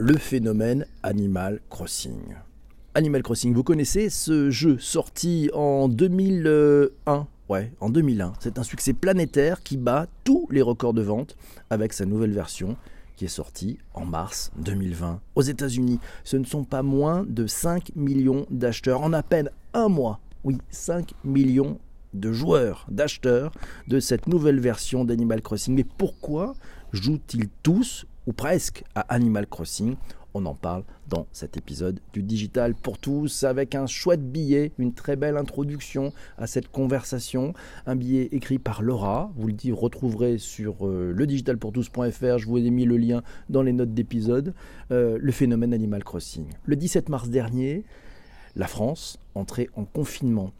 le phénomène Animal Crossing. Animal Crossing, vous connaissez ce jeu sorti en 2001. Ouais, en 2001. C'est un succès planétaire qui bat tous les records de vente avec sa nouvelle version qui est sortie en mars 2020. Aux États-Unis, ce ne sont pas moins de 5 millions d'acheteurs en à peine un mois. Oui, 5 millions de joueurs, d'acheteurs de cette nouvelle version d'Animal Crossing. Mais pourquoi jouent-ils tous ou presque à Animal Crossing ? On en parle dans cet épisode du Digital pour tous avec un chouette billet, une très belle introduction à cette conversation. Un billet écrit par Laura, vous le dites, retrouverez sur ledigitalpourtous.fr, je vous ai mis le lien dans les notes d'épisode, le phénomène Animal Crossing. Le 17 mars dernier, la France entrait en confinement.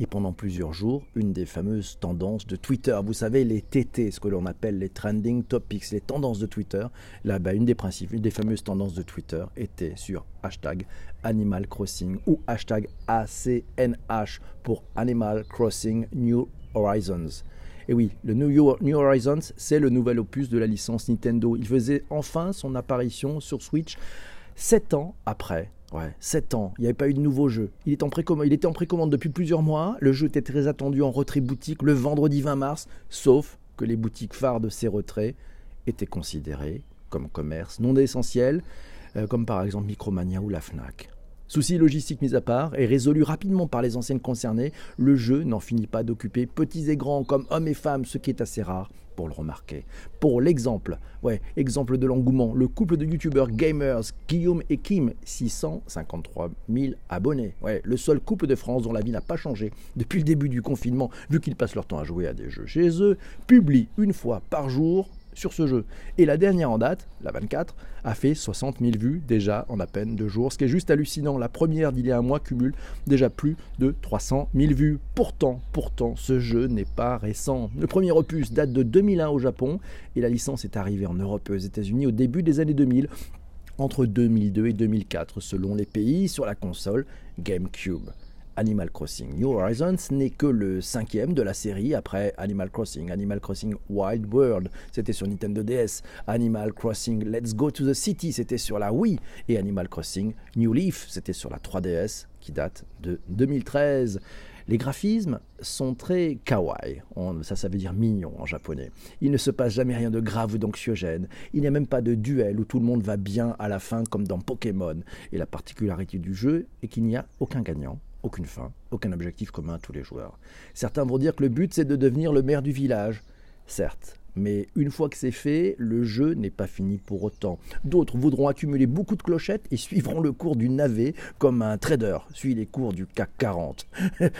Et pendant plusieurs jours, une des fameuses tendances de Twitter, vous savez, les TT, ce que l'on appelle les trending topics, les tendances de Twitter, là, bah, une des fameuses tendances de Twitter était sur hashtag Animal Crossing ou hashtag ACNH pour Animal Crossing New Horizons. Et oui, le New Horizons, c'est le nouvel opus de la licence Nintendo. Il faisait enfin son apparition sur Switch 7 ans après. Ouais, 7 ans, il n'y avait pas eu de nouveau jeu. Il était en précommande depuis plusieurs mois, le jeu était très attendu en retrait boutique le vendredi 20 mars, sauf que les boutiques phares de ces retraits étaient considérées comme commerce non essentiel, comme par exemple Micromania ou la FNAC. Souci logistique mis à part et résolu rapidement par les anciennes concernées, le jeu n'en finit pas d'occuper petits et grands comme hommes et femmes, ce qui est assez rare pour le remarquer. Pour l'exemple, exemple de l'engouement, le couple de youtubeurs gamers Guillaume et Kim, 653 000 abonnés. Ouais, le seul couple de France dont la vie n'a pas changé depuis le début du confinement, vu qu'ils passent leur temps à jouer à des jeux chez eux, publie une fois par jour sur ce jeu. Et la dernière en date, la 24, a fait 60 000 vues déjà en à peine 2 jours, ce qui est juste hallucinant. La première d'il y a un mois cumule déjà plus de 300 000 vues. Pourtant, ce jeu n'est pas récent. Le premier opus date de 2001 au Japon et la licence est arrivée en Europe et aux États-Unis au début des années 2000, entre 2002 et 2004 selon les pays, sur la console GameCube. Animal Crossing New Horizons n'est que le 5e de la série après Animal Crossing Wild World, c'était sur Nintendo DS, Animal Crossing Let's Go to the City, c'était sur la Wii, et Animal Crossing New Leaf, c'était sur la 3DS, qui date de 2013. Les graphismes sont très kawaii, ça veut dire mignon en japonais. Il ne se passe jamais rien de grave ou d'anxiogène. Il n'y a même pas de duel où tout le monde va bien à la fin comme dans Pokémon. Et la particularité du jeu est qu'il n'y a aucun gagnant, aucune fin, aucun objectif commun à tous les joueurs. Certains vont dire que le but c'est de devenir le maire du village. Certes, mais une fois que c'est fait, le jeu n'est pas fini pour autant. D'autres voudront accumuler beaucoup de clochettes et suivront le cours du navet comme un trader suit les cours du CAC 40.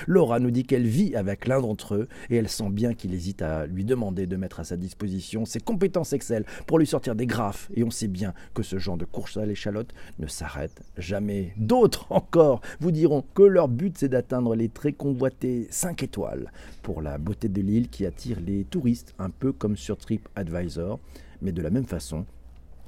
Laura nous dit qu'elle vit avec l'un d'entre eux et elle sent bien qu'il hésite à lui demander de mettre à sa disposition ses compétences Excel pour lui sortir des graphes. Et on sait bien que ce genre de course à l'échalote ne s'arrête jamais. D'autres encore vous diront que leur but c'est d'atteindre les très convoités 5 étoiles pour la beauté de l'île qui attire les touristes, un peu comme sur Trip Advisor, mais de la même façon,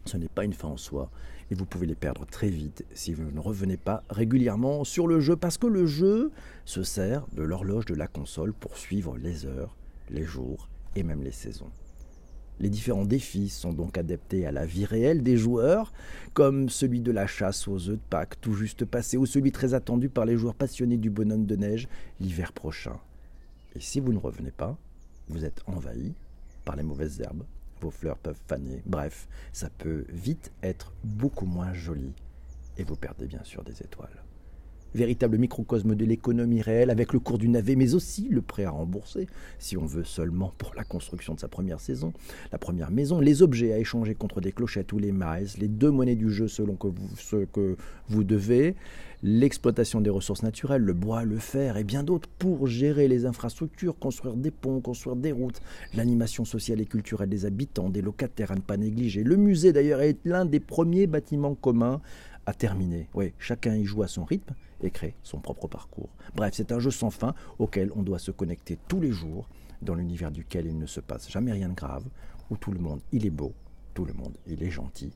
ce n'est pas une fin en soi et vous pouvez les perdre très vite si vous ne revenez pas régulièrement sur le jeu, parce que le jeu se sert de l'horloge de la console pour suivre les heures, les jours et même les saisons. Les différents défis sont donc adaptés à la vie réelle des joueurs, comme celui de la chasse aux œufs de Pâques tout juste passé ou celui très attendu par les joueurs passionnés du bonhomme de neige l'hiver prochain. Et si vous ne revenez pas, vous êtes envahi par les mauvaises herbes, vos fleurs peuvent faner, bref, ça peut vite être beaucoup moins joli et vous perdez bien sûr des étoiles. Véritable microcosme de l'économie réelle avec le cours du navet, mais aussi le prêt à rembourser, si on veut seulement pour la construction de sa première saison, la première maison, les objets à échanger contre des clochettes ou les miles, les deux monnaies du jeu selon ce que vous devez, l'exploitation des ressources naturelles, le bois, le fer et bien d'autres pour gérer les infrastructures, construire des ponts, construire des routes, l'animation sociale et culturelle des habitants, des locataires à ne pas négliger. Le musée d'ailleurs est l'un des premiers bâtiments communs à terminer. Oui, chacun y joue à son rythme et crée son propre parcours. Bref, c'est un jeu sans fin auquel on doit se connecter tous les jours, dans l'univers duquel il ne se passe jamais rien de grave, où tout le monde il est beau, tout le monde il est gentil.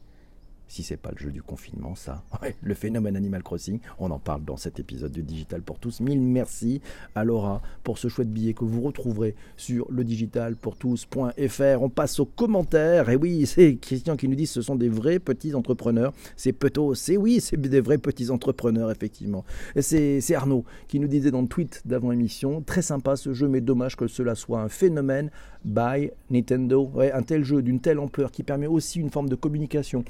si c'est pas le jeu du confinement, ça. Ouais, le phénomène Animal Crossing, on en parle dans cet épisode du Digital pour tous. Mille merci à Laura pour ce chouette billet que vous retrouverez sur ledigitalpourtous.fr. On passe aux commentaires. Et oui, c'est Christian qui nous dit que ce sont des vrais petits entrepreneurs. C'est Peto, c'est oui, c'est des vrais petits entrepreneurs, effectivement. Et c'est Arnaud qui nous disait dans le tweet d'avant-émission, très sympa ce jeu, mais dommage que cela soit un phénomène by Nintendo. Ouais, un tel jeu d'une telle ampleur qui permet aussi une forme de communication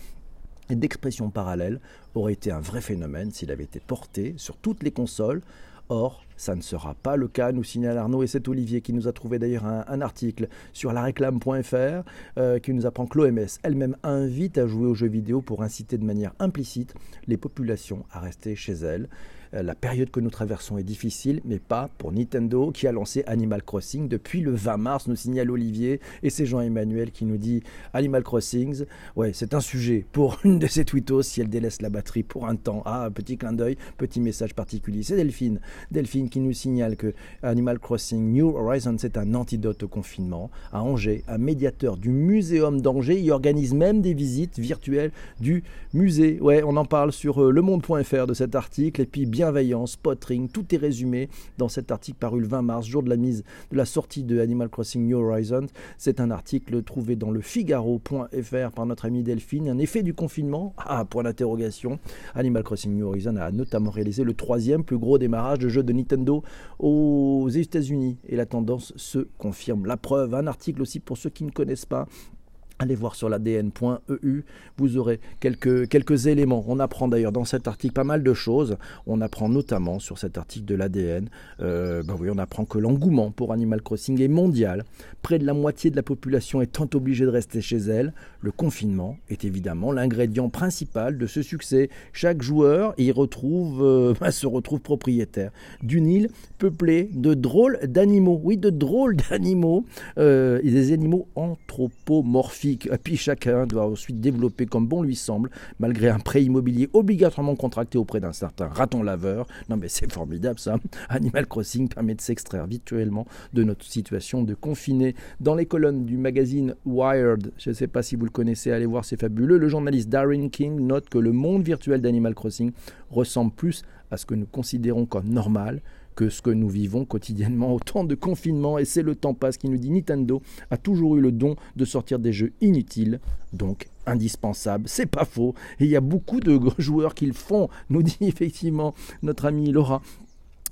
et d'expression parallèle aurait été un vrai phénomène s'il avait été porté sur toutes les consoles. Or, ça ne sera pas le cas, nous signale Arnaud, et c'est Olivier qui nous a trouvé d'ailleurs un article sur lareclame.fr qui nous apprend que l'OMS elle-même invite à jouer aux jeux vidéo pour inciter de manière implicite les populations à rester chez elles. La période que nous traversons est difficile, mais pas pour Nintendo qui a lancé Animal Crossing depuis le 20 mars, nous signale Olivier. Et c'est Jean-Emmanuel qui nous dit Animal Crossing, ouais, c'est un sujet pour une de ses twittos si elle délaisse la batterie pour un temps. Ah, petit clin d'œil, petit message particulier. C'est Delphine qui nous signale que Animal Crossing New Horizons c'est un antidote au confinement. À Angers, un médiateur du Muséum d'Angers y organise même des visites virtuelles du musée. Ouais, on en parle sur lemonde.fr de cet article. Et puis, bien bienveillance, pottering, tout est résumé dans cet article paru le 20 mars, jour de la mise de la sortie de Animal Crossing New Horizons. C'est un article trouvé dans le Figaro.fr par notre amie Delphine. Un effet du confinement ? Ah, point d'interrogation. Animal Crossing New Horizons a notamment réalisé le 3e plus gros démarrage de jeu de Nintendo aux États-Unis et la tendance se confirme. La preuve, un article aussi pour ceux qui ne connaissent pas. Allez voir sur l'adn.eu, vous aurez quelques éléments. On apprend d'ailleurs dans cet article pas mal de choses. On apprend notamment sur cet article de l'ADN, on apprend que l'engouement pour Animal Crossing est mondial. Près de la moitié de la population étant obligée de rester chez elle, le confinement est évidemment l'ingrédient principal de ce succès. Chaque joueur se retrouve propriétaire d'une île peuplée de drôles d'animaux. Oui, de drôles d'animaux, des animaux anthropomorphes. Et puis chacun doit ensuite développer comme bon lui semble, malgré un prêt immobilier obligatoirement contracté auprès d'un certain raton laveur. Non mais c'est formidable ça. Animal Crossing permet de s'extraire virtuellement de notre situation de confiné. Dans les colonnes du magazine Wired, je ne sais pas si vous le connaissez, allez voir, c'est fabuleux. Le journaliste Darren King note que le monde virtuel d'Animal Crossing ressemble plus à ce que nous considérons comme normal que ce que nous vivons quotidiennement au temps de confinement. Et c'est le temps passe qui nous dit Nintendo a toujours eu le don de sortir des jeux inutiles, donc indispensable, c'est pas faux. Et il y a beaucoup de joueurs qui le font, nous dit effectivement notre amie Laura.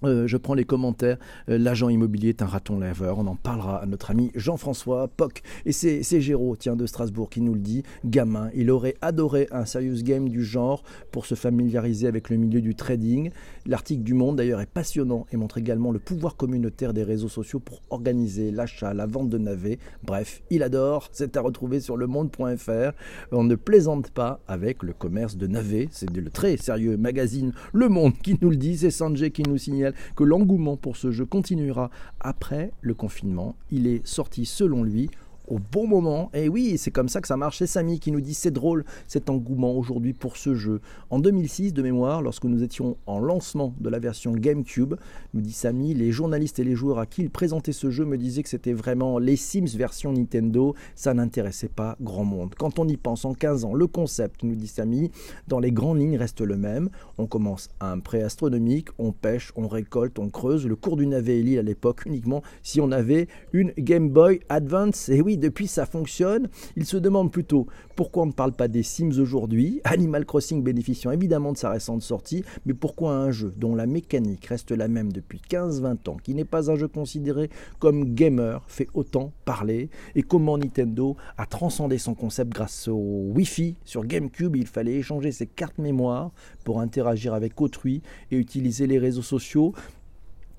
Je prends les commentaires. L'agent immobilier est un raton laveur. On en parlera à notre ami Jean-François Poc. Et c'est Géraud, de Strasbourg, qui nous le dit. Gamin, il aurait adoré un serious game du genre pour se familiariser avec le milieu du trading. L'article du Monde, d'ailleurs, est passionnant et montre également le pouvoir communautaire des réseaux sociaux pour organiser l'achat, la vente de navets. Bref, il adore. C'est à retrouver sur lemonde.fr. On ne plaisante pas avec le commerce de navets. C'est le très sérieux magazine Le Monde qui nous le dit. C'est Sanjay qui nous signale que l'engouement pour ce jeu continuera après le confinement. Il est sorti, selon lui, au bon moment. Et oui, c'est comme ça que ça marche. C'est Samy qui nous dit c'est drôle cet engouement aujourd'hui pour ce jeu. En 2006, de mémoire, lorsque nous étions en lancement de la version GameCube, nous dit Samy, les journalistes et les joueurs à qui il présentait ce jeu me disaient que c'était vraiment les Sims version Nintendo. Ça n'intéressait pas grand monde. Quand on y pense, en 15 ans, le concept, nous dit Samy, dans les grandes lignes reste le même. On commence à un prêt astronomique, on pêche, on récolte, on creuse. Le cours du navet et l'île à l'époque uniquement si on avait une Game Boy Advance. Et oui, depuis ça fonctionne. Il se demande plutôt pourquoi on ne parle pas des Sims aujourd'hui, Animal Crossing bénéficiant évidemment de sa récente sortie, mais pourquoi un jeu dont la mécanique reste la même depuis 15-20 ans, qui n'est pas un jeu considéré comme gamer, fait autant parler, et comment Nintendo a transcendé son concept grâce au Wi-Fi. Sur GameCube, il fallait échanger ses cartes mémoire pour interagir avec autrui et utiliser les réseaux sociaux.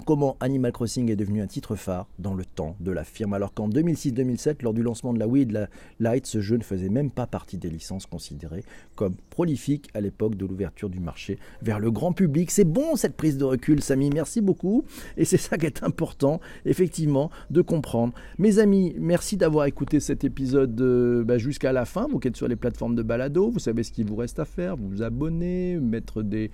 Comment Animal Crossing est devenu un titre phare dans le temps de la firme, alors qu'en 2006-2007, lors du lancement de la Wii et de la Lite, ce jeu ne faisait même pas partie des licences considérées comme prolifiques à l'époque de l'ouverture du marché vers le grand public. C'est bon cette prise de recul, Samy, merci beaucoup. Et c'est ça qui est important, effectivement, de comprendre. Mes amis, merci d'avoir écouté cet épisode jusqu'à la fin. Vous qui êtes sur les plateformes de balado, vous savez ce qu'il vous reste à faire, vous abonner, mettre des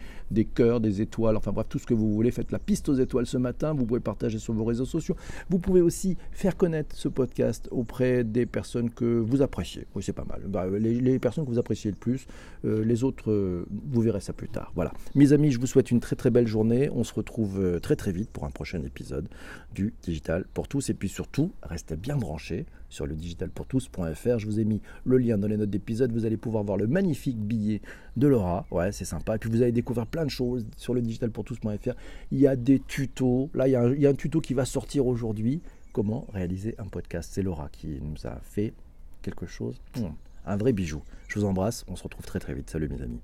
cœurs, des étoiles, enfin bref, tout ce que vous voulez. Faites la piste aux étoiles ce matin, vous pouvez partager sur vos réseaux sociaux. Vous pouvez aussi faire connaître ce podcast auprès des personnes que vous appréciez. Oui, c'est pas mal. Bah, les personnes que vous appréciez le plus, les autres, vous verrez ça plus tard. Voilà. Mes amis, je vous souhaite une très très belle journée. On se retrouve très très vite pour un prochain épisode du Digital pour tous. Et puis surtout, restez bien branchés sur ledigitalpourtous.fr. Je vous ai mis le lien dans les notes d'épisode. Vous allez pouvoir voir le magnifique billet de Laura. Ouais, c'est sympa. Et puis vous allez découvrir plein de choses sur ledigitalpourtous.fr. Il y a des tutos. Là, il y a un tuto qui va sortir aujourd'hui. Comment réaliser un podcast. C'est Laura qui nous a fait quelque chose. Un vrai bijou. Je vous embrasse. On se retrouve très très vite. Salut mes amis.